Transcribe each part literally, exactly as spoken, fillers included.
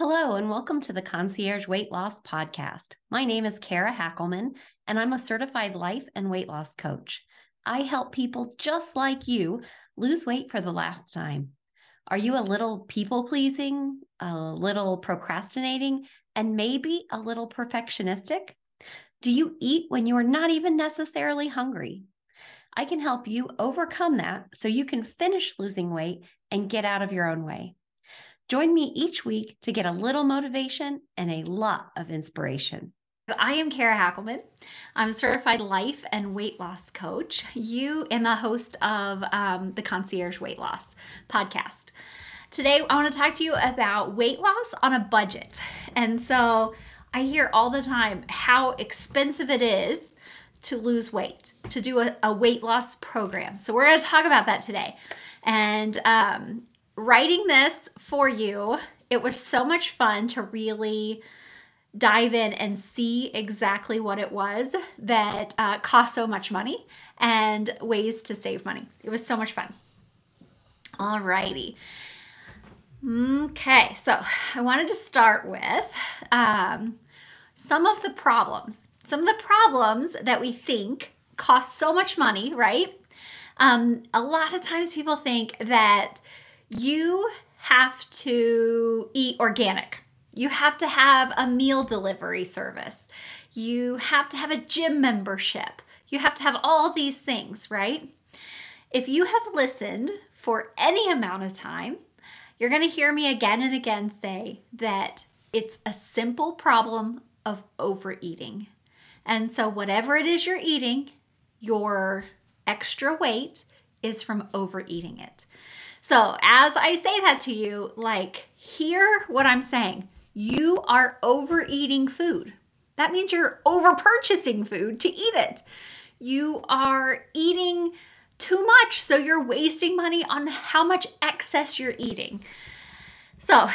Hello, and welcome to the Concierge Weight Loss Podcast. My name is Kara Hackleman, and I'm a certified life and weight loss coach. I help people just like you lose weight for the last time. Are you a little people-pleasing, a little procrastinating, and maybe a little perfectionistic? Do you eat when you are not even necessarily hungry? I can help you overcome that so you can finish losing weight and get out of your own way. Join me each week to get a little motivation and a lot of inspiration. I am Kara Hackleman. I'm a certified life and weight loss coach, you and the host of um, the Concierge Weight Loss Podcast. Today, I want to talk to you about weight loss on a budget. And so I hear all the time how expensive it is to lose weight, to do a, a weight loss program. So we're going to talk about that today. And um, writing this for you, it was so much fun to really dive in and see exactly what it was that uh, cost so much money and ways to save money. It was so much fun. All righty. Okay, so I wanted to start with um, some of the problems. Some of the problems that we think cost so much money, right? Um, a lot of times people think that you have to eat organic. You have to have a meal delivery service. You have to have a gym membership. You have to have all these things, right? If you have listened for any amount of time, you're going to hear me again and again say that it's a simple problem of overeating. And so whatever it is you're eating, your extra weight is from overeating it. So as I say that to you, like, hear what I'm saying. You are overeating food. That means you're overpurchasing food to eat it. You are eating too much, so you're wasting money on how much excess you're eating. So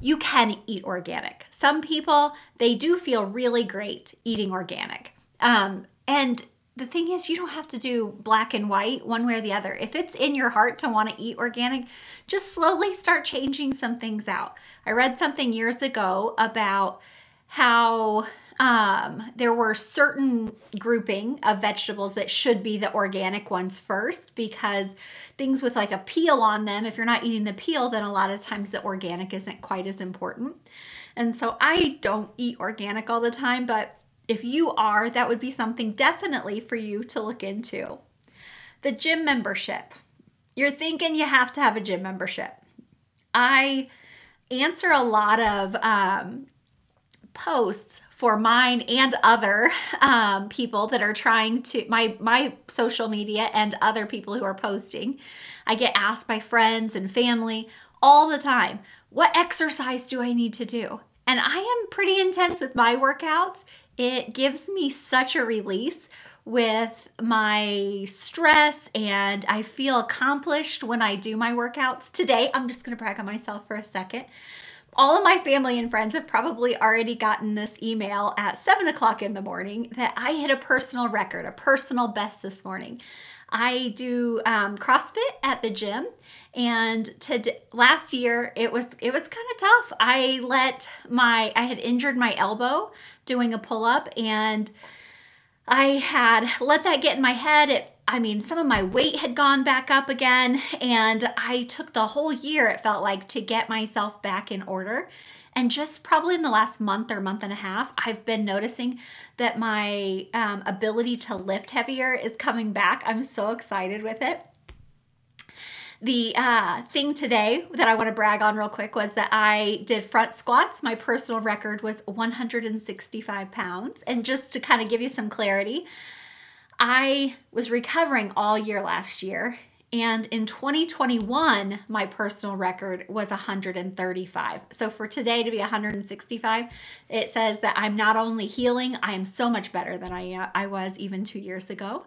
you can eat organic. Some people, they do feel really great eating organic. Um, and The thing is, you don't have to do black and white one way or the other. If it's in your heart to want to eat organic, just slowly start changing some things out. I read something years ago about how um, there were certain grouping of vegetables that should be the organic ones first, because things with like a peel on them, if you're not eating the peel, then a lot of times the organic isn't quite as important. And so I don't eat organic all the time, but if you are, that would be something definitely for you to look into. The gym membership. You're thinking you have to have a gym membership. I answer a lot of um, posts for mine and other um, people that are trying to, my, my social media and other people who are posting. I get asked by friends and family all the time, what exercise do I need to do? And I am pretty intense with my workouts. It gives me such a release with my stress, and I feel accomplished when I do my workouts. Today, I'm just going to brag on myself for a second. All of my family and friends have probably already gotten this email at seven o'clock in the morning that I hit a personal record, a personal best this morning. I do um, CrossFit at the gym, and to, last year it was it was kind of tough. I let my I had injured my elbow doing a pull-up, and I had let that get in my head. It, I mean, some of my weight had gone back up again, and I took the whole year, it felt like, to get myself back in order. And just probably in the last month or month and a half, I've been noticing that my um, ability to lift heavier is coming back. I'm so excited with it. The uh, thing today that I want to brag on real quick was that I did front squats. My personal record was one hundred sixty-five pounds. And just to kind of give you some clarity, I was recovering all year last year. And in twenty twenty-one, my personal record was one hundred thirty-five. So for today to be one hundred sixty-five, it says that I'm not only healing, I am so much better than I uh, I was even two years ago.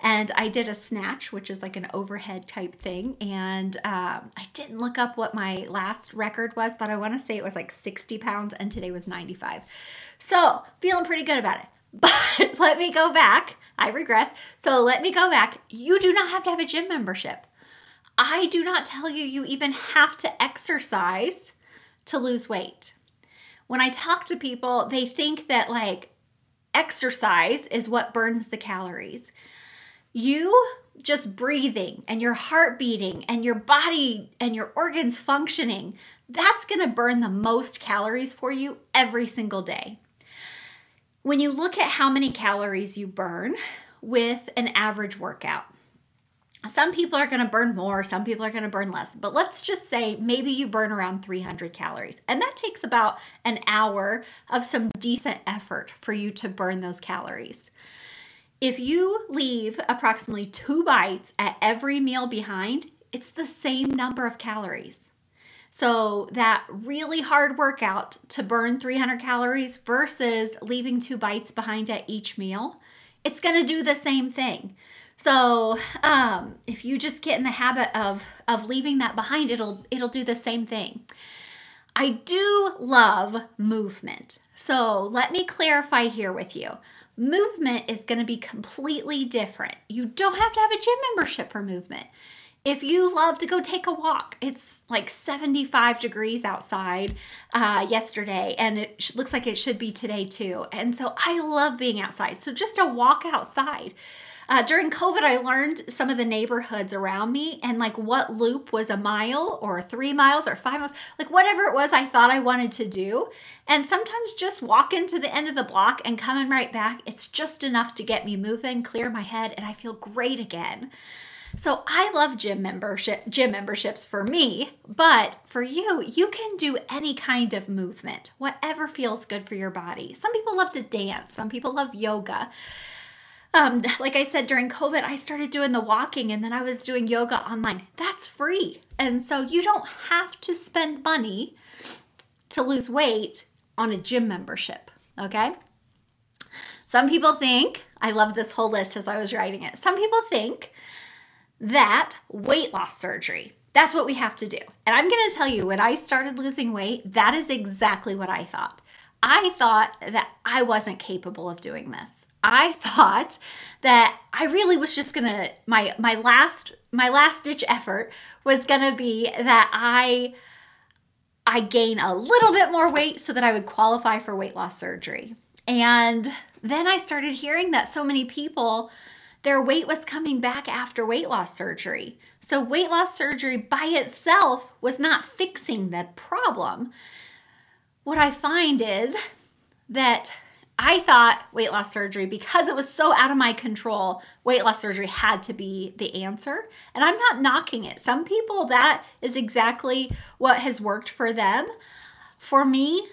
And I did a snatch, which is like an overhead type thing. And um, I didn't look up what my last record was, but I want to say it was like sixty pounds, and today was ninety-five. So feeling pretty good about it. But let me go back. I regress. So let me go back. You do not have to have a gym membership. I do not tell you you even have to exercise to lose weight. When I talk to people, they think that like exercise is what burns the calories. You just breathing and your heart beating and your body and your organs functioning, that's going to burn the most calories for you every single day. When you look at how many calories you burn with an average workout, some people are going to burn more, some people are going to burn less, but let's just say maybe you burn around three hundred calories, and that takes about an hour of some decent effort for you to burn those calories. If you leave approximately two bites at every meal behind, it's the same number of calories. So that really hard workout to burn three hundred calories versus leaving two bites behind at each meal, it's going to do the same thing. So um, if you just get in the habit of of leaving that behind, it'll it'll do the same thing. I do love movement. So let me clarify here with you. Movement is going to be completely different. You don't have to have a gym membership for movement. If you love to go take a walk, it's like seventy-five degrees outside uh, yesterday, and it sh- looks like it should be today too. And so I love being outside. So just a walk outside. Uh, during COVID, I learned some of the neighborhoods around me and like what loop was a mile or three miles or five miles, like whatever it was I thought I wanted to do. And sometimes just walking to the end of the block and coming right back, it's just enough to get me moving, clear my head, and I feel great again. So I love gym membership, gym memberships for me, but for you, you can do any kind of movement, whatever feels good for your body. Some people love to dance. Some people love yoga. Um, like I said, during COVID, I started doing the walking and then I was doing yoga online. That's free. And so you don't have to spend money to lose weight on a gym membership. Okay. Some people think, I love this whole list as I was writing it. Some people think that weight loss surgery, that's what we have to do. And I'm going to tell you, when I started losing weight, that is exactly what I thought. I thought that I wasn't capable of doing this. I thought that I really was just going to, my my last my last ditch effort was going to be that I I gain a little bit more weight so that I would qualify for weight loss surgery. And then I started hearing that so many people, their weight was coming back after weight loss surgery. So weight loss surgery by itself was not fixing the problem. What I find is that I thought weight loss surgery, because it was so out of my control, weight loss surgery had to be the answer. And I'm not knocking it. Some people, that is exactly what has worked for them. For me,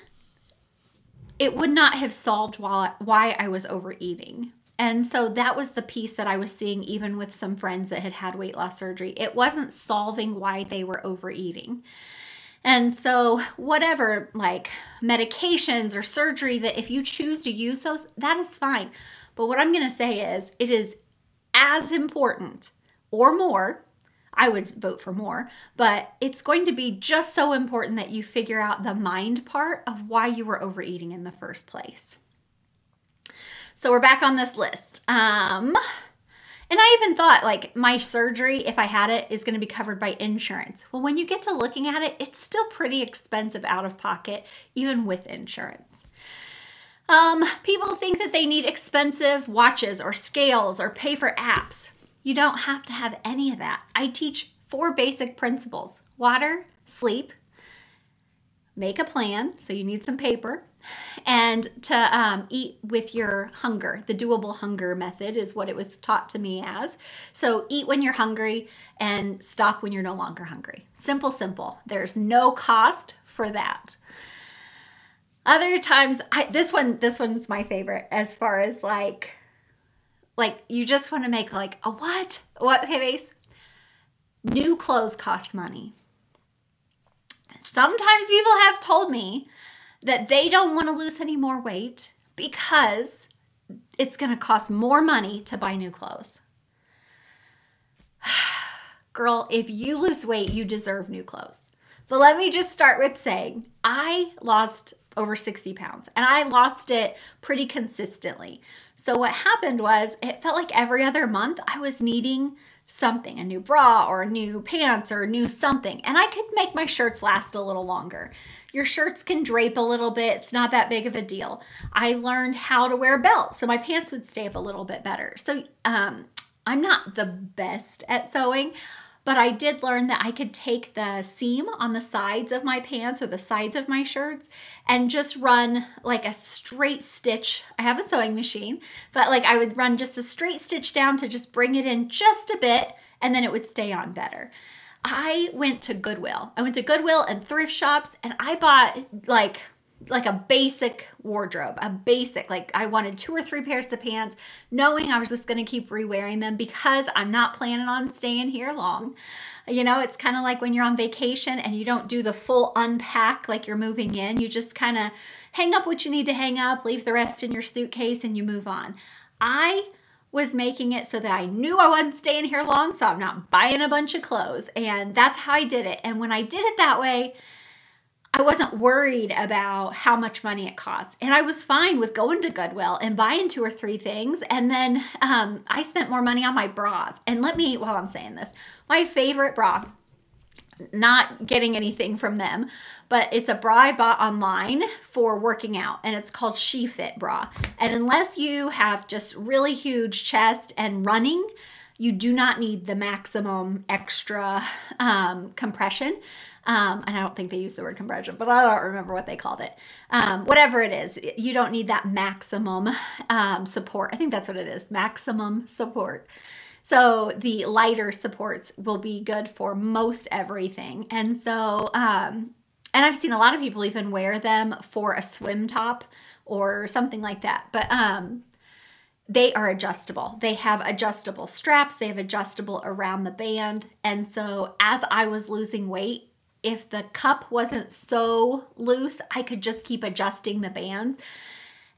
it would not have solved why I was overeating. And so that was the piece that I was seeing even with some friends that had had weight loss surgery. It wasn't solving why they were overeating. And so whatever, like medications or surgery, that if you choose to use those, that is fine. But what I'm going to say is it is as important or more. I would vote for more, but it's going to be just so important that you figure out the mind part of why you were overeating in the first place. So we're back on this list. Um... And I even thought like my surgery, if I had it, is going to be covered by insurance. Well, when you get to looking at it, it's still pretty expensive out of pocket, even with insurance. Um, people think that they need expensive watches or scales or pay for apps. You don't have to have any of that. I teach four basic principles: water, sleep, make a plan, so you need some paper, and to um, eat with your hunger. The doable hunger method is what it was taught to me as. So eat when you're hungry and stop when you're no longer hungry. Simple, simple. There's no cost for that. Other times, I, this one, this one's my favorite as far as like, like you just want to make like a what? What, hey, base? New clothes cost money. Sometimes people have told me that they don't want to lose any more weight because it's going to cost more money to buy new clothes. Girl, if you lose weight, you deserve new clothes. But let me just start with saying I lost over sixty pounds and I lost it pretty consistently. So what happened was it felt like every other month I was needing something, a new bra or new pants or new something. And I could make my shirts last a little longer. Your shirts can drape a little bit. It's not that big of a deal. I learned how to wear a belt, so my pants would stay up a little bit better. So um, I'm not the best at sewing, but I did learn that I could take the seam on the sides of my pants or the sides of my shirts and just run like a straight stitch. I have a sewing machine, but like I would run just a straight stitch down to just bring it in just a bit, and then it would stay on better. I went to Goodwill. I went to Goodwill and thrift shops, and I bought like like a basic wardrobe, a basic, like I wanted two or three pairs of pants, knowing I was just going to keep re-wearing them because I'm not planning on staying here long. You know, it's kind of like when you're on vacation and you don't do the full unpack like you're moving in. You just kind of hang up what you need to hang up, leave the rest in your suitcase, and you move on. I was making it so that I knew I wasn't staying here long, so I'm not buying a bunch of clothes. And that's how I did it. And when I did it that way, I wasn't worried about how much money it cost. And I was fine with going to Goodwill and buying two or three things. And then um, I spent more money on my bras. And let me, while I'm saying this, my favorite bra, not getting anything from them, but it's a bra I bought online for working out, and it's called SheFit Bra. And unless you have just really huge chest and running, you do not need the maximum extra um, compression. Um, and I don't think they use the word compression, but I don't remember what they called it. Um, whatever it is, you don't need that maximum um, support. I think that's what it is, maximum support. So the lighter supports will be good for most everything. And so, um, and I've seen a lot of people even wear them for a swim top or something like that. But um, they are adjustable. They have adjustable straps. They have adjustable around the band. And so as I was losing weight, if the cup wasn't so loose, I could just keep adjusting the bands.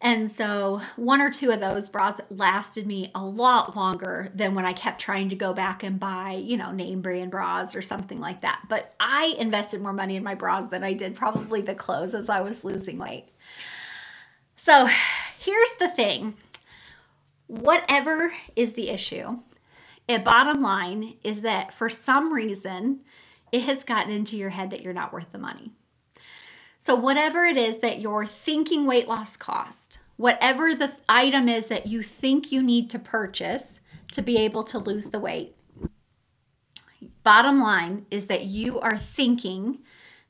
And so one or two of those bras lasted me a lot longer than when I kept trying to go back and buy, you know, name brand bras or something like that. But I invested more money in my bras than I did probably the clothes as I was losing weight. So here's the thing. Whatever is the issue, the bottom line is that for some reason, it has gotten into your head that you're not worth the money. So whatever it is that you're thinking weight loss cost, whatever the item is that you think you need to purchase to be able to lose the weight, bottom line is that you are thinking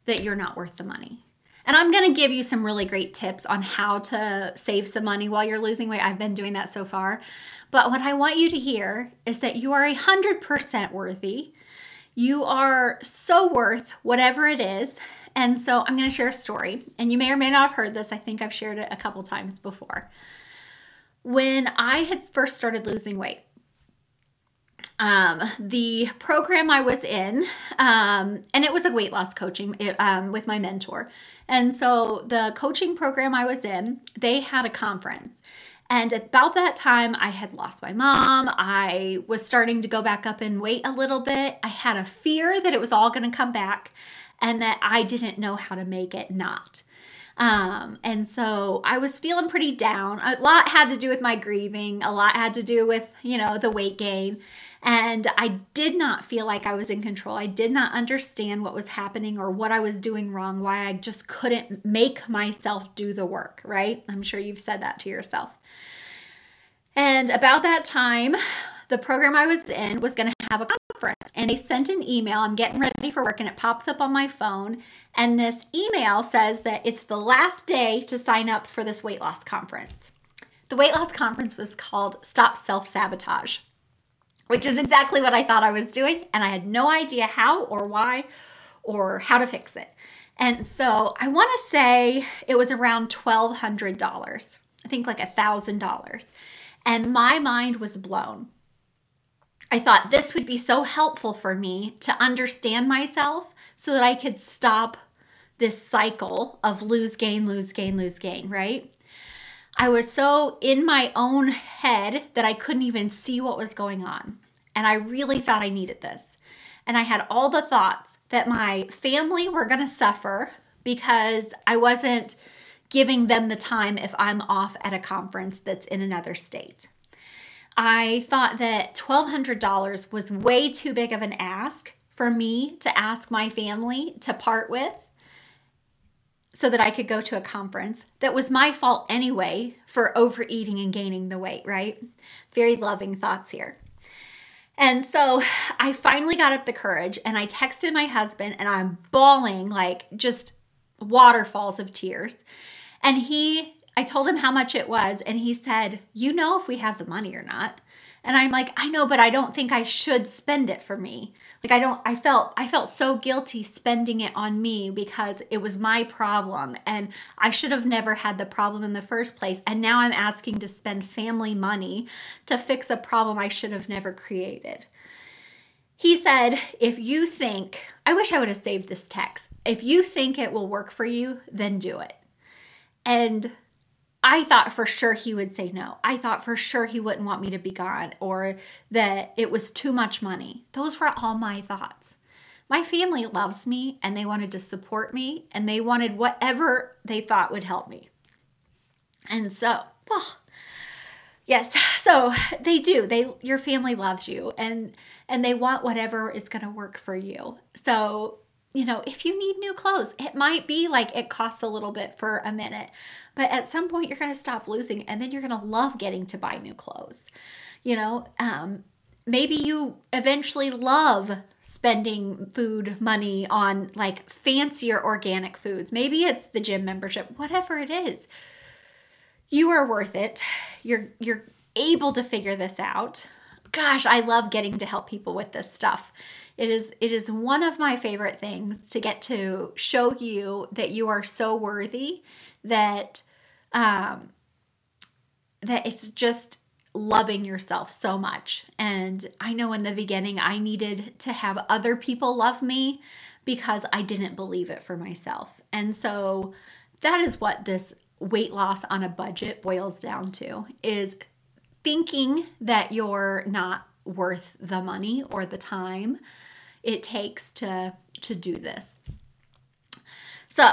that you're not worth the money. And I'm going to give you some really great tips on how to save some money while you're losing weight. I've been doing that so far. But what I want you to hear is that you are one hundred percent worthy. You are so worth whatever it is. And so I'm going to share a story. And you may or may not have heard this. I think I've shared it a couple times before. When I had first started losing weight, um, the program I was in, um, and it was a weight loss coaching it, um, with my mentor. And so the coaching program I was in, they had a conference. And about that time, I had lost my mom. I was starting to go back up in weight a little bit. I had a fear that it was all going to come back and that I didn't know how to make it not. Um, and so I was feeling pretty down. A lot had to do with my grieving. A lot had to do with, you know, the weight gain. And I did not feel like I was in control. I did not understand what was happening or what I was doing wrong, why I just couldn't make myself do the work, right? I'm sure you've said that to yourself. And about that time, the program I was in was going to have a conference. And they sent an email. I'm getting ready for work, and it pops up on my phone. And this email says that it's the last day to sign up for this weight loss conference. The weight loss conference was called Stop Self-Sabotage, which is exactly what I thought I was doing, and I had no idea how or why or how to fix it. And so I want to say it was around twelve hundred dollars, I think like one thousand dollars. And my mind was blown. I thought this would be so helpful for me to understand myself so that I could stop this cycle of lose, gain, lose, gain, lose, gain, right? I was so in my own head that I couldn't even see what was going on. And I really thought I needed this. And I had all the thoughts that my family were going to suffer because I wasn't giving them the time if I'm off at a conference that's in another state. I thought that twelve hundred dollars was way too big of an ask for me to ask my family to part with so that I could go to a conference. That was my fault anyway for overeating and gaining the weight, right? Very loving thoughts here. And so I finally got up the courage and I texted my husband and I'm bawling like just waterfalls of tears. And he, I told him how much it was and he said, you know if we have the money or not. And I'm like, I know, but I don't think I should spend it for me. Like I don't, I felt, I felt so guilty spending it on me because it was my problem and I should have never had the problem in the first place. And now I'm asking to spend family money to fix a problem I should have never created. He said, if you think, I wish I would have saved this text. If you think it will work for you, then do it. And I thought for sure he would say no. I thought for sure he wouldn't want me to be gone or that it was too much money. Those were all my thoughts. My family loves me and they wanted to support me and they wanted whatever they thought would help me. And so, well, yes, so they do. They, your family loves you and, and they want whatever is going to work for you. So you know, if you need new clothes, it might be like it costs a little bit for a minute, but at some point you're going to stop losing and then you're going to love getting to buy new clothes. You know, um, maybe you eventually love spending food money on like fancier organic foods. Maybe it's the gym membership, whatever it is. You are worth it. You're, you're able to figure this out. Gosh, I love getting to help people with this stuff. It is it is one of my favorite things to get to show you that you are so worthy that um, that it's just loving yourself so much. And I know in the beginning I needed to have other people love me because I didn't believe it for myself. And so that is what this weight loss on a budget boils down to, is thinking that you're not worth the money or the time it takes to to do this. So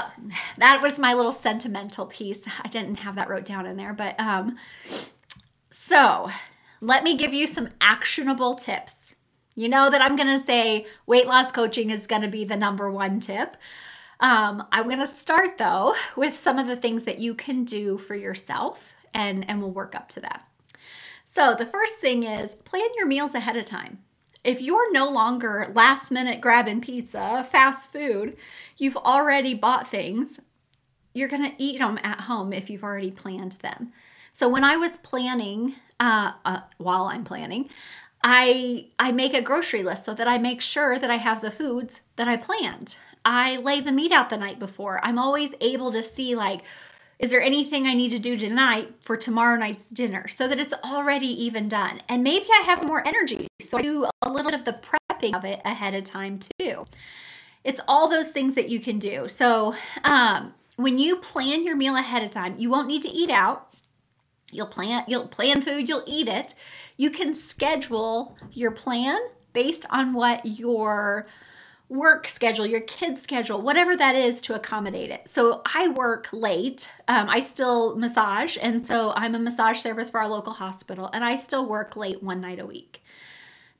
that was my little sentimental piece. I didn't have that wrote down in there, but um, so let me give you some actionable tips. You know that I'm going to say weight loss coaching is going to be the number one tip. Um, I'm going to start though with some of the things that you can do for yourself, and and we'll work up to that. So the first thing is plan your meals ahead of time. If you're no longer last minute grabbing pizza, fast food, you've already bought things, you're going to eat them at home if you've already planned them. So when I was planning, uh, uh, while I'm planning, I I make a grocery list so that I make sure that I have the foods that I planned. I lay the meat out the night before. I'm always able to see like, is there anything I need to do tonight for tomorrow night's dinner so that it's already even done? And maybe I have more energy, so I do a little bit of the prepping of it ahead of time too. It's all those things that you can do. So um, when you plan your meal ahead of time, you won't need to eat out. You'll plan, you'll plan food, you'll eat it. You can schedule your plan based on what your work schedule, your kids' schedule, whatever that is to accommodate it. So I work late. Um, I still massage. And so I'm a massage therapist for our local hospital. And I still work late one night a week.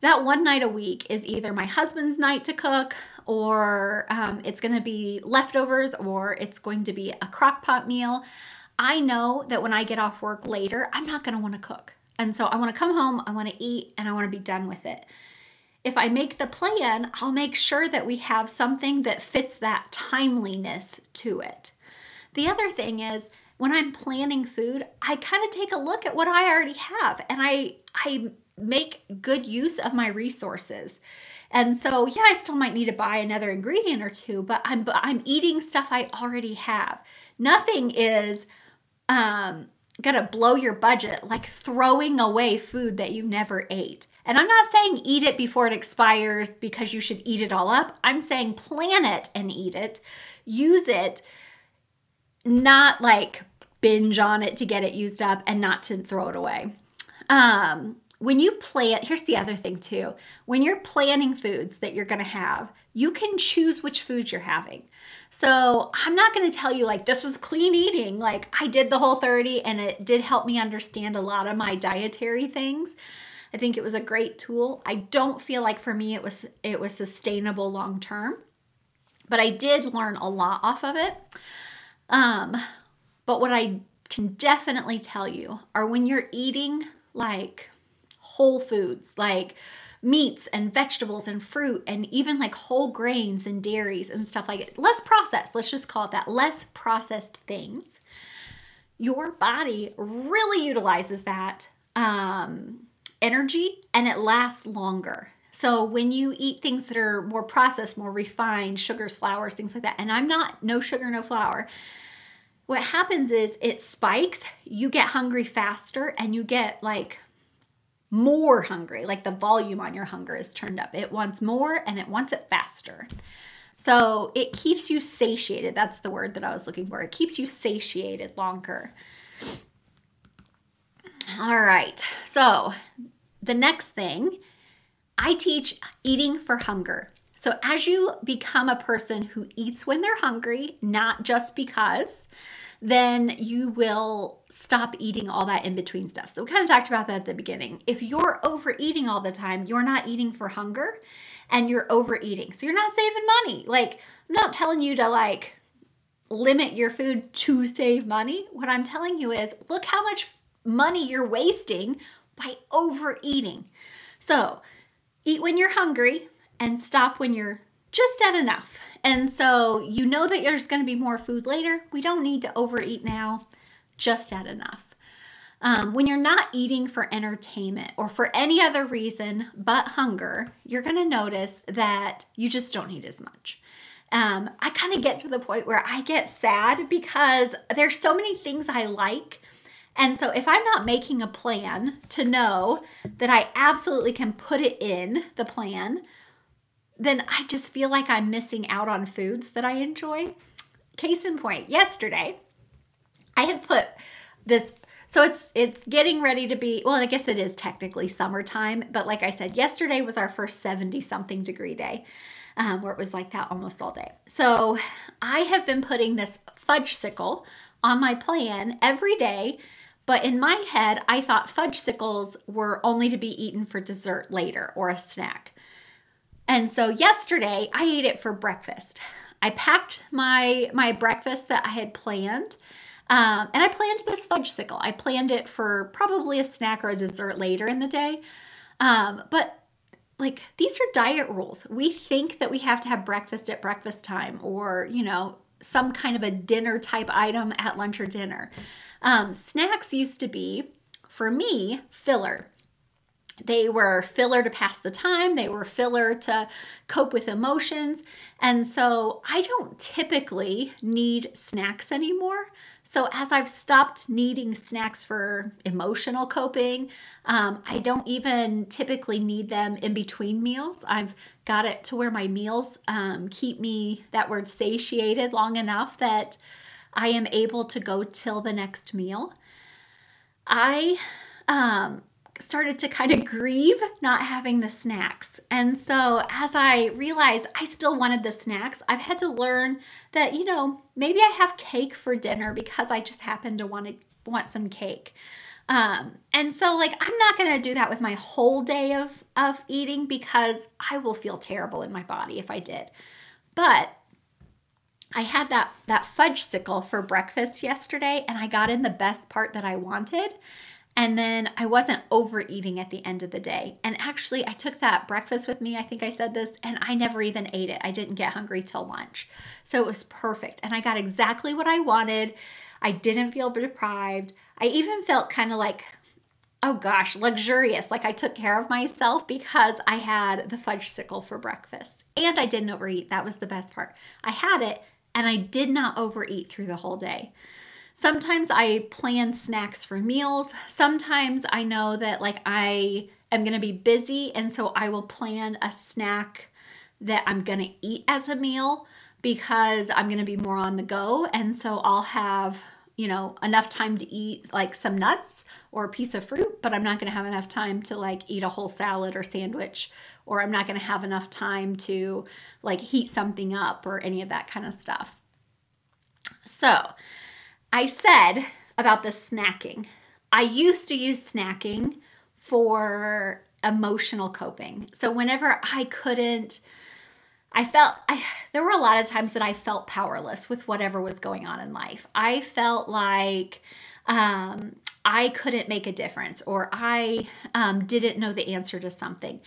That one night a week is either my husband's night to cook, or um, it's going to be leftovers, or it's going to be a crock pot meal. I know that when I get off work later, I'm not going to want to cook. And so I want to come home, I want to eat, and I want to be done with it. If I make the plan, I'll make sure that we have something that fits that timeliness to it. The other thing is, when I'm planning food, I kind of take a look at what I already have, and I I make good use of my resources. And so, yeah, I still might need to buy another ingredient or two, but I'm I'm eating stuff I already have. Nothing is um, gonna blow your budget like throwing away food that you never ate. And I'm not saying eat it before it expires because you should eat it all up. I'm saying plan it and eat it. Use it, not like binge on it to get it used up and not to throw it away. Um, when you plan, here's the other thing too, when you're planning foods that you're going to have, you can choose which foods you're having. So I'm not going to tell you like, this is clean eating. Like I did the Whole thirty and it did help me understand a lot of my dietary things. I think it was a great tool. I don't feel like for me, it was, it was sustainable long-term, but I did learn a lot off of it. Um, but what I can definitely tell you are when you're eating like whole foods, like meats and vegetables and fruit and even like whole grains and dairies and stuff like it, less processed, let's just call it that, less processed things, your body really utilizes that um, energy and it lasts longer. So when you eat things that are more processed, more refined, sugars, flours, things like that, and I'm not, no sugar, no flour, what happens is it spikes, you get hungry faster and you get like more hungry, like the volume on your hunger is turned up. It wants more and it wants it faster. So it keeps you satiated. That's the word that I was looking for. It keeps you satiated longer. All right. So the next thing, I teach eating for hunger. So as you become a person who eats when they're hungry, not just because, then you will stop eating all that in-between stuff. So we kind of talked about that at the beginning. If you're overeating all the time, you're not eating for hunger and you're overeating. So you're not saving money. Like, I'm not telling you to like limit your food to save money. What I'm telling you is look how much money you're wasting by overeating. So eat when you're hungry and stop when you're just at enough. And so you know that there's going to be more food later. We don't need to overeat now, just at enough. Um, when you're not eating for entertainment or for any other reason but hunger, you're going to notice that you just don't eat as much. Um, I kind of get to the point where I get sad because there's so many things I like. And so if I'm not making a plan to know that I absolutely can put it in the plan, then I just feel like I'm missing out on foods that I enjoy. Case in point, yesterday, I had put this, so it's it's getting ready to be, well, I guess it is technically summertime, but like I said, yesterday was our first seventy-something degree day, um, where it was like that almost all day. So I have been putting this fudgesicle on my plan every day, but in my head, I thought fudgesicles were only to be eaten for dessert later or a snack. And so yesterday I ate it for breakfast. I packed my my breakfast that I had planned, um, and I planned this fudgesicle. I planned it for probably a snack or a dessert later in the day. Um, but like these are diet rules. We think that we have to have breakfast at breakfast time, or you know, some kind of a dinner type item at lunch or dinner. Um, snacks used to be, for me, filler. They were filler to pass the time. They were filler to cope with emotions. And so I don't typically need snacks anymore. So as I've stopped needing snacks for emotional coping, um, I don't even typically need them in between meals. I've got it to where my meals um, keep me, that word satiated, long enough that I am able to go till the next meal. I... um. started to kind of grieve not having the snacks. And so as I realized I still wanted the snacks, I've had to learn that, you know, maybe I have cake for dinner because I just happen to want to want some cake. Um, and so like, I'm not going to do that with my whole day of, of eating because I will feel terrible in my body if I did. But I had that, that fudgesicle for breakfast yesterday and I got in the best part that I wanted. And then I wasn't overeating at the end of the day. And actually, I took that breakfast with me, I think I said this, and I never even ate it. I didn't get hungry till lunch. So it was perfect. And I got exactly what I wanted. I didn't feel deprived. I even felt kind of like, oh gosh, luxurious. Like I took care of myself because I had the fudgesicle for breakfast. And I didn't overeat. That was the best part. I had it, and I did not overeat through the whole day. Sometimes I plan snacks for meals. Sometimes I know that like I am going to be busy and so I will plan a snack that I'm going to eat as a meal because I'm going to be more on the go. And so I'll have you know, enough time to eat like some nuts or a piece of fruit, but I'm not going to have enough time to like eat a whole salad or sandwich, or I'm not going to have enough time to like heat something up or any of that kind of stuff. So I said about the snacking. I used to use snacking for emotional coping. So whenever I couldn't, I felt, I, there were a lot of times that I felt powerless with whatever was going on in life. I felt like um, I couldn't make a difference, or I um, didn't know the answer to something.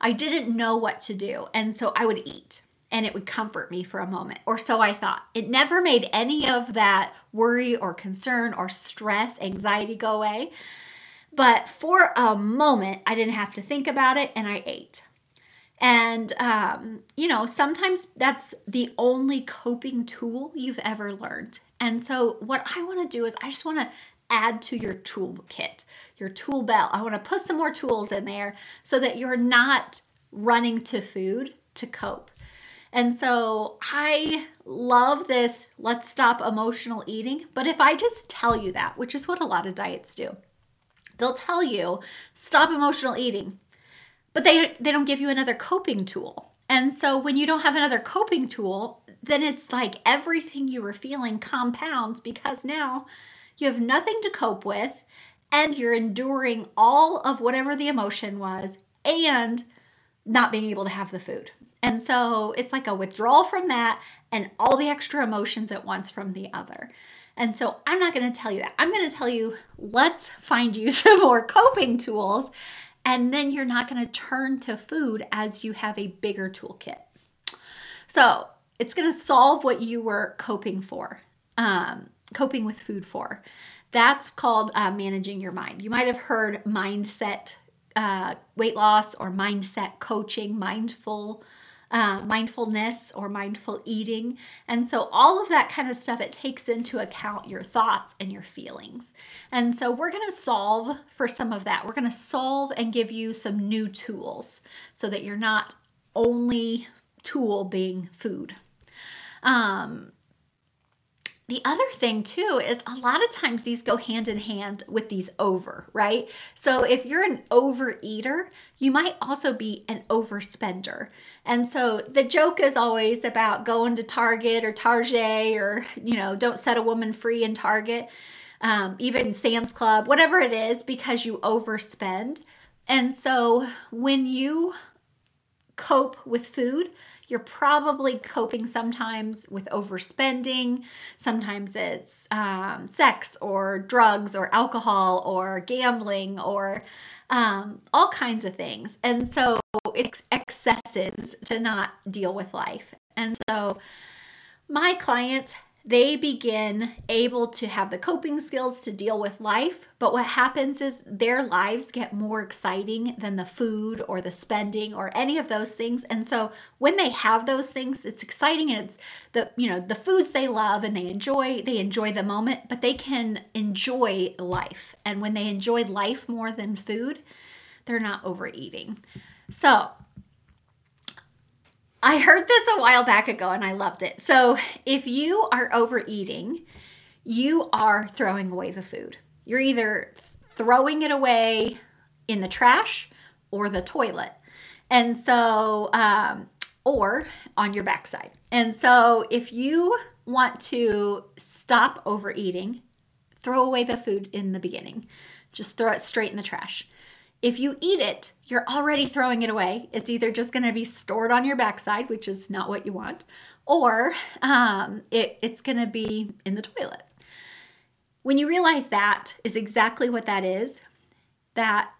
I didn't know what to do. And so I would eat and it would comfort me for a moment, or so I thought. It never made any of that worry or concern or stress, anxiety go away. But for a moment, I didn't have to think about it and I ate. And, um, you know, sometimes that's the only coping tool you've ever learned. And so what I want to do is I just want to add to your toolkit, your tool belt. I want to put some more tools in there so that you're not running to food to cope. And so I love this, let's stop emotional eating. But if I just tell you that, which is what a lot of diets do, they'll tell you, stop emotional eating. But they they don't give you another coping tool. And so when you don't have another coping tool, then it's like everything you were feeling compounds, because now you have nothing to cope with and you're enduring all of whatever the emotion was and not being able to have the food. And so it's like a withdrawal from that and all the extra emotions at once from the other. And so I'm not going to tell you that. I'm going to tell you, let's find you some more coping tools. And then you're not going to turn to food as you have a bigger toolkit. So it's going to solve what you were coping for, um, coping with food for. That's called uh, managing your mind. You might have heard mindset uh, weight loss or mindset coaching, mindful uh, mindfulness or mindful eating. And so all of that kind of stuff, it takes into account your thoughts and your feelings. And so we're going to solve for some of that. We're going to solve and give you some new tools so that you're not only tool being food. Um, the other thing too is a lot of times these go hand in hand with these over, right? So if you're an overeater, you might also be an overspender. And so the joke is always about going to Target or Target or, you know, don't set a woman free in Target. Um, even Sam's Club, whatever it is, because you overspend. And so when you cope with food, you're probably coping sometimes with overspending. Sometimes it's um, sex or drugs or alcohol or gambling or um, all kinds of things. And so it's excesses to not deal with life. And so my clients, they begin able to have the coping skills to deal with life, but what happens is their lives get more exciting than the food or the spending or any of those things. And so when they have those things, it's exciting, and it's the, you know, the foods they love and they enjoy, they enjoy the moment, but they can enjoy life. And when they enjoy life more than food, they're not overeating. So I heard this a while back ago and I loved it. So if you are overeating, you are throwing away the food. You're either throwing it away in the trash or the toilet. And so, um, or on your backside. And so if you want to stop overeating, throw away the food in the beginning. Just throw it straight in the trash. If you eat it, you're already throwing it away. It's either just going to be stored on your backside, which is not what you want, or um, it, it's going to be in the toilet. When you realize that is exactly what that is, that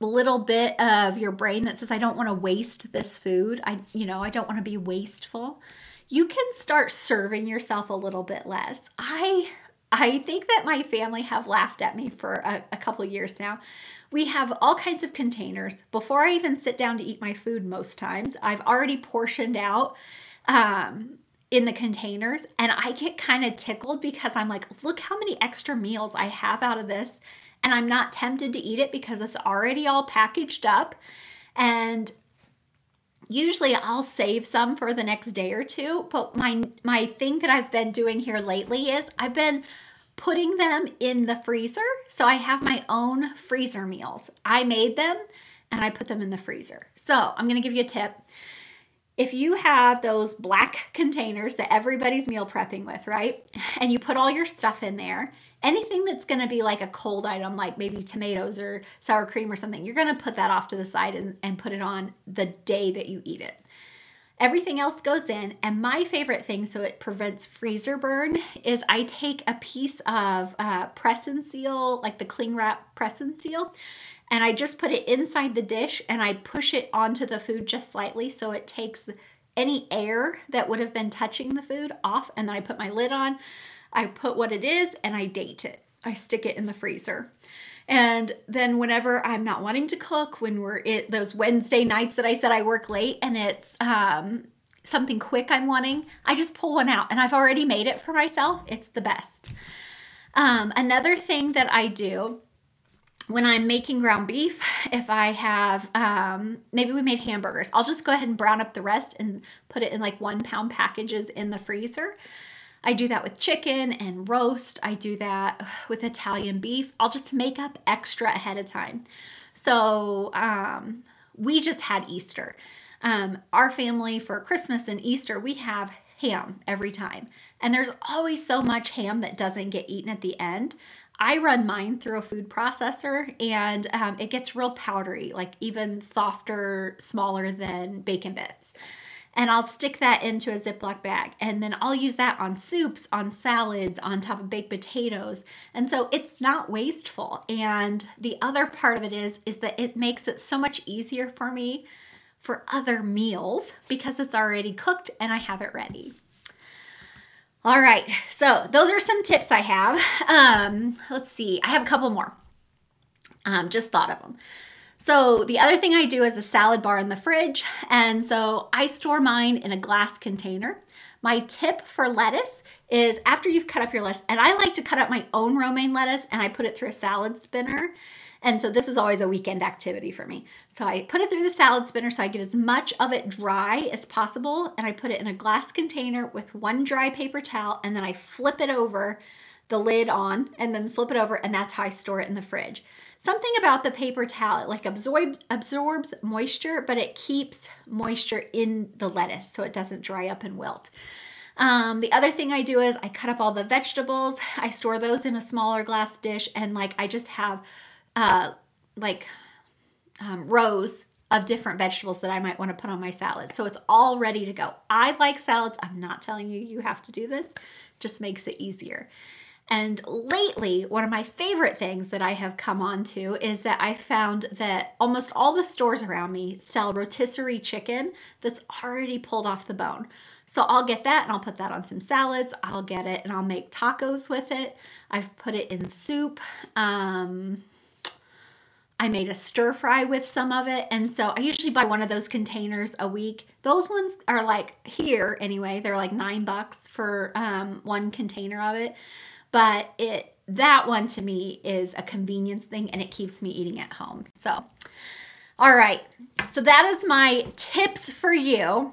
little bit of your brain that says, I don't want to waste this food. I, you know, I don't want to be wasteful. You can start serving yourself a little bit less. I, I think that my family have laughed at me for a, a couple of years now. We have all kinds of containers. Before I even sit down to eat my food most times, I've already portioned out um, in the containers, and I get kind of tickled because I'm like, look how many extra meals I have out of this, and I'm not tempted to eat it because it's already all packaged up. And usually I'll save some for the next day or two, but my my thing that I've been doing here lately is I've been putting them in the freezer. So I have my own freezer meals. I made them and I put them in the freezer. So I'm going to give you a tip. If you have those black containers that everybody's meal prepping with, right? And you put all your stuff in there, anything that's gonna be like a cold item, like maybe tomatoes or sour cream or something, you're gonna put that off to the side and, and put it on the day that you eat it. Everything else goes in, and my favorite thing, so it prevents freezer burn, is I take a piece of uh, press and seal, like the cling wrap press and seal, and I just put it inside the dish and I push it onto the food just slightly so it takes any air that would have been touching the food off, and then I put my lid on, I put what it is, and I date it. I stick it in the freezer. And then whenever I'm not wanting to cook, when we're it those Wednesday nights that I said I work late and it's um, something quick I'm wanting, I just pull one out, and I've already made it for myself. It's the best. Um, another thing that I do when I'm making ground beef, if I have, um, maybe we made hamburgers, I'll just go ahead and brown up the rest and put it in like one pound packages in the freezer. I do that with chicken and roast. I do that with Italian beef. I'll just make up extra ahead of time. So um, we just had Easter. Um, our family for Christmas and Easter, we have ham every time. And there's always so much ham that doesn't get eaten at the end. I run mine through a food processor, and um, it gets real powdery, like even softer, smaller than bacon bits. And I'll stick that into a Ziploc bag, and then I'll use that on soups, on salads, on top of baked potatoes. And so it's not wasteful. And the other part of it is, is that it makes it so much easier for me for other meals because it's already cooked and I have it ready. All right, so those are some tips I have. Um, let's see, I have a couple more. Um, just thought of them. So the other thing I do is a salad bar in the fridge, and so I store mine in a glass container. My tip for lettuce is after you've cut up your lettuce, and I like to cut up my own romaine lettuce, and I put it through a salad spinner, and so this is always a weekend activity for me. So I put it through the salad spinner so I get as much of it dry as possible, and I put it in a glass container with one dry paper towel, and then I flip it over, the lid on, and then flip it over, and that's how I store it in the fridge. Something about the paper towel, it like absorb, absorbs moisture, but it keeps moisture in the lettuce so it doesn't dry up and wilt. Um, the other thing I do is I cut up all the vegetables. I store those in a smaller glass dish, and like I just have uh, like um, rows of different vegetables that I might want to put on my salad. So it's all ready to go. I like salads. I'm not telling you you have to do this. Just makes it easier. And lately, one of my favorite things that I have come on to is that I found that almost all the stores around me sell rotisserie chicken that's already pulled off the bone. So I'll get that and I'll put that on some salads. I'll get it and I'll make tacos with it. I've put it in soup. Um, I made a stir fry with some of it. And so I usually buy one of those containers a week. Those ones are like here anyway. They're like nine bucks for um, one container of it. But it that one to me is a convenience thing, and it keeps me eating at home. So, all right. So that is my tips for you.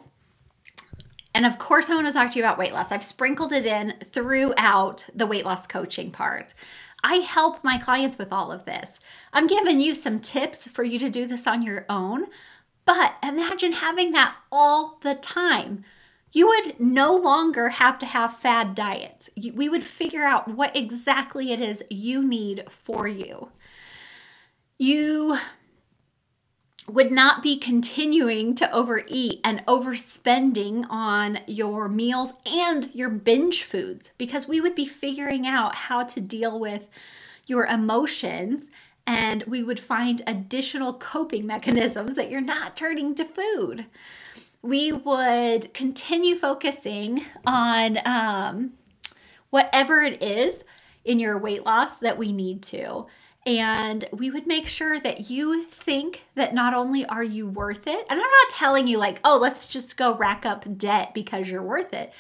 And of course, I want to talk to you about weight loss. I've sprinkled it in throughout the weight loss coaching part. I help my clients with all of this. I'm giving you some tips for you to do this on your own. But imagine having that all the time. You would no longer have to have fad diets. We would figure out what exactly it is you need for you. You would not be continuing to overeat and overspending on your meals and your binge foods, because we would be figuring out how to deal with your emotions, and we would find additional coping mechanisms that you're not turning to food. We would continue focusing on um, whatever it is in your weight loss that we need to. And we would make sure that you think that not only are you worth it, and I'm not telling you like, oh, let's just go rack up debt because you're worth it.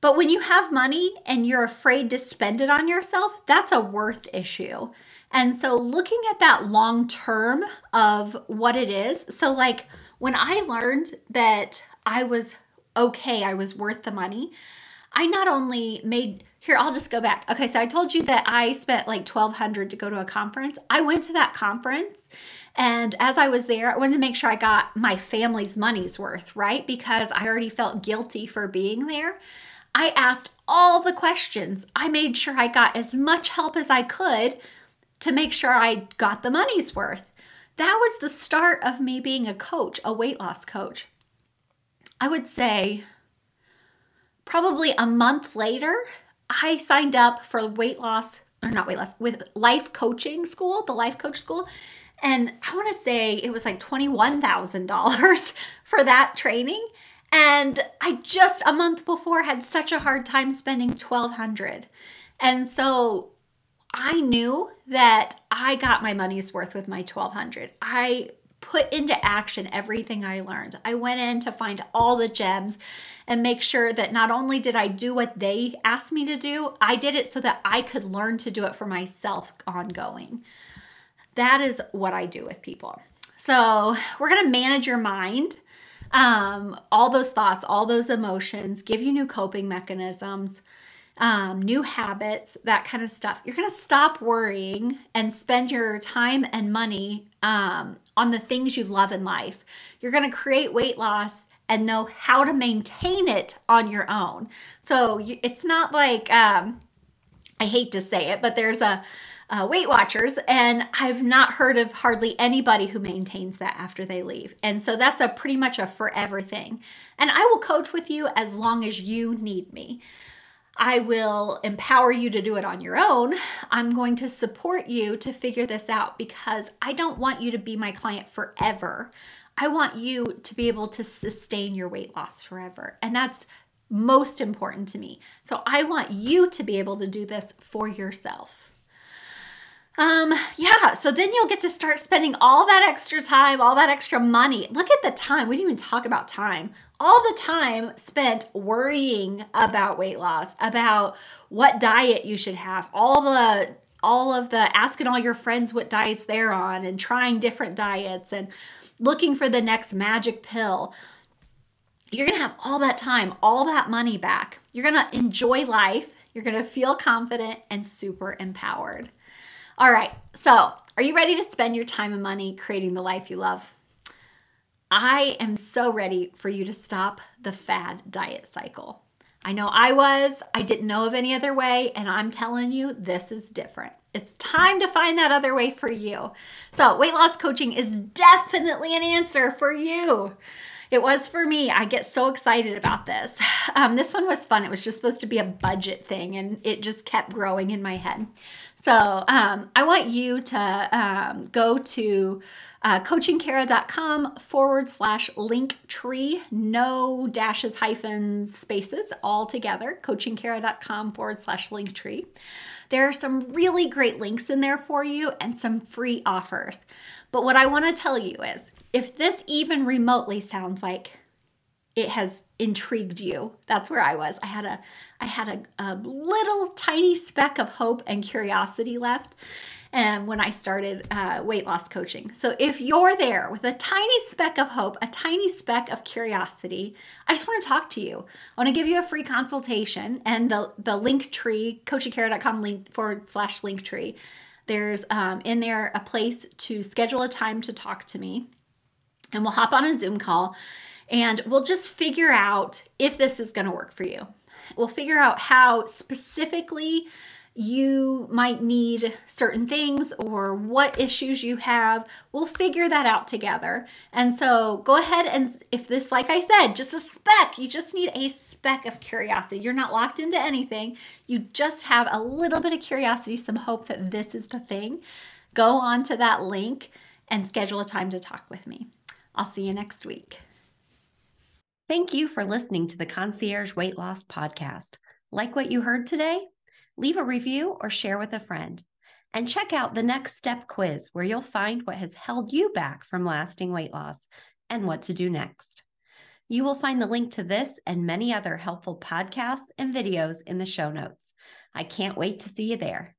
But when you have money and you're afraid to spend it on yourself, that's a worth issue. And so looking at that long term of what it is, so like, when I learned that I was okay, I was worth the money, I not only made, here, I'll just go back. Okay, so I told you that I spent like twelve hundred dollars to go to a conference. I went to that conference, and as I was there, I wanted to make sure I got my family's money's worth, right? Because I already felt guilty for being there. I asked all the questions. I made sure I got as much help as I could to make sure I got the money's worth. That was the start of me being a coach, a weight loss coach. I would say probably a month later, I signed up for weight loss, or not weight loss, with Life Coaching School, the Life Coach School. And I want to say it was like twenty-one thousand dollars for that training. And I just a month before had such a hard time spending twelve hundred dollars. And so I knew that I got my money's worth with my twelve hundred dollars. I put into action everything I learned. I went in to find all the gems and make sure that not only did I do what they asked me to do, I did it so that I could learn to do it for myself ongoing. That is what I do with people. So we're going to manage your mind. Um, all those thoughts, all those emotions, give you new coping mechanisms, um, new habits, that kind of stuff. You're going to stop worrying and spend your time and money um, on the things you love in life. You're going to create weight loss and know how to maintain it on your own. So you, it's not like, um, I hate to say it, but there's a, Uh, Weight Watchers, and I've not heard of hardly anybody who maintains that after they leave. And so that's a pretty much a forever thing. And I will coach with you as long as you need me. I will empower you to do it on your own. I'm going to support you to figure this out because I don't want you to be my client forever. I want you to be able to sustain your weight loss forever. And that's most important to me. So I want you to be able to do this for yourself. Um, yeah, so then you'll get to start spending all that extra time, all that extra money. Look at the time. We didn't even talk about time. All the time spent worrying about weight loss, about what diet you should have, all the, all of the asking all your friends what diets they're on and trying different diets and looking for the next magic pill. You're going to have all that time, all that money back. You're going to enjoy life. You're going to feel confident and super empowered. All right, so are you ready to spend your time and money creating the life you love? I am so ready for you to stop the fad diet cycle. I know I was, I didn't know of any other way, and I'm telling you, this is different. It's time to find that other way for you. So weight loss coaching is definitely an answer for you. It was for me. I get so excited about this. Um, this one was fun. It was just supposed to be a budget thing, and it just kept growing in my head. So um, I want you to um, go to uh, coachingkara.com forward slash link tree, no dashes, hyphens, spaces, all together, coachingkara.com forward slash link tree. There are some really great links in there for you and some free offers. But what I want to tell you is, if this even remotely sounds like it has intrigued you, that's where I was. I had a, I had a, a little tiny speck of hope and curiosity left, and when I started uh, weight loss coaching. So if you're there with a tiny speck of hope, a tiny speck of curiosity, I just want to talk to you. I want to give you a free consultation, and the the link tree, coachingkara.com link forward slash link tree. There's um, in there a place to schedule a time to talk to me. And we'll hop on a Zoom call and we'll just figure out if this is going to work for you. We'll figure out how specifically you might need certain things or what issues you have. We'll figure that out together. And so go ahead and if this, like I said, just a speck, you just need a speck of curiosity. You're not locked into anything. You just have a little bit of curiosity, some hope that this is the thing. Go on to that link and schedule a time to talk with me. I'll see you next week. Thank you for listening to the Concierge Weight Loss Podcast. Like what you heard today? Leave a review or share with a friend. And check out the Next Step quiz, where you'll find what has held you back from lasting weight loss and what to do next. You will find the link to this and many other helpful podcasts and videos in the show notes. I can't wait to see you there.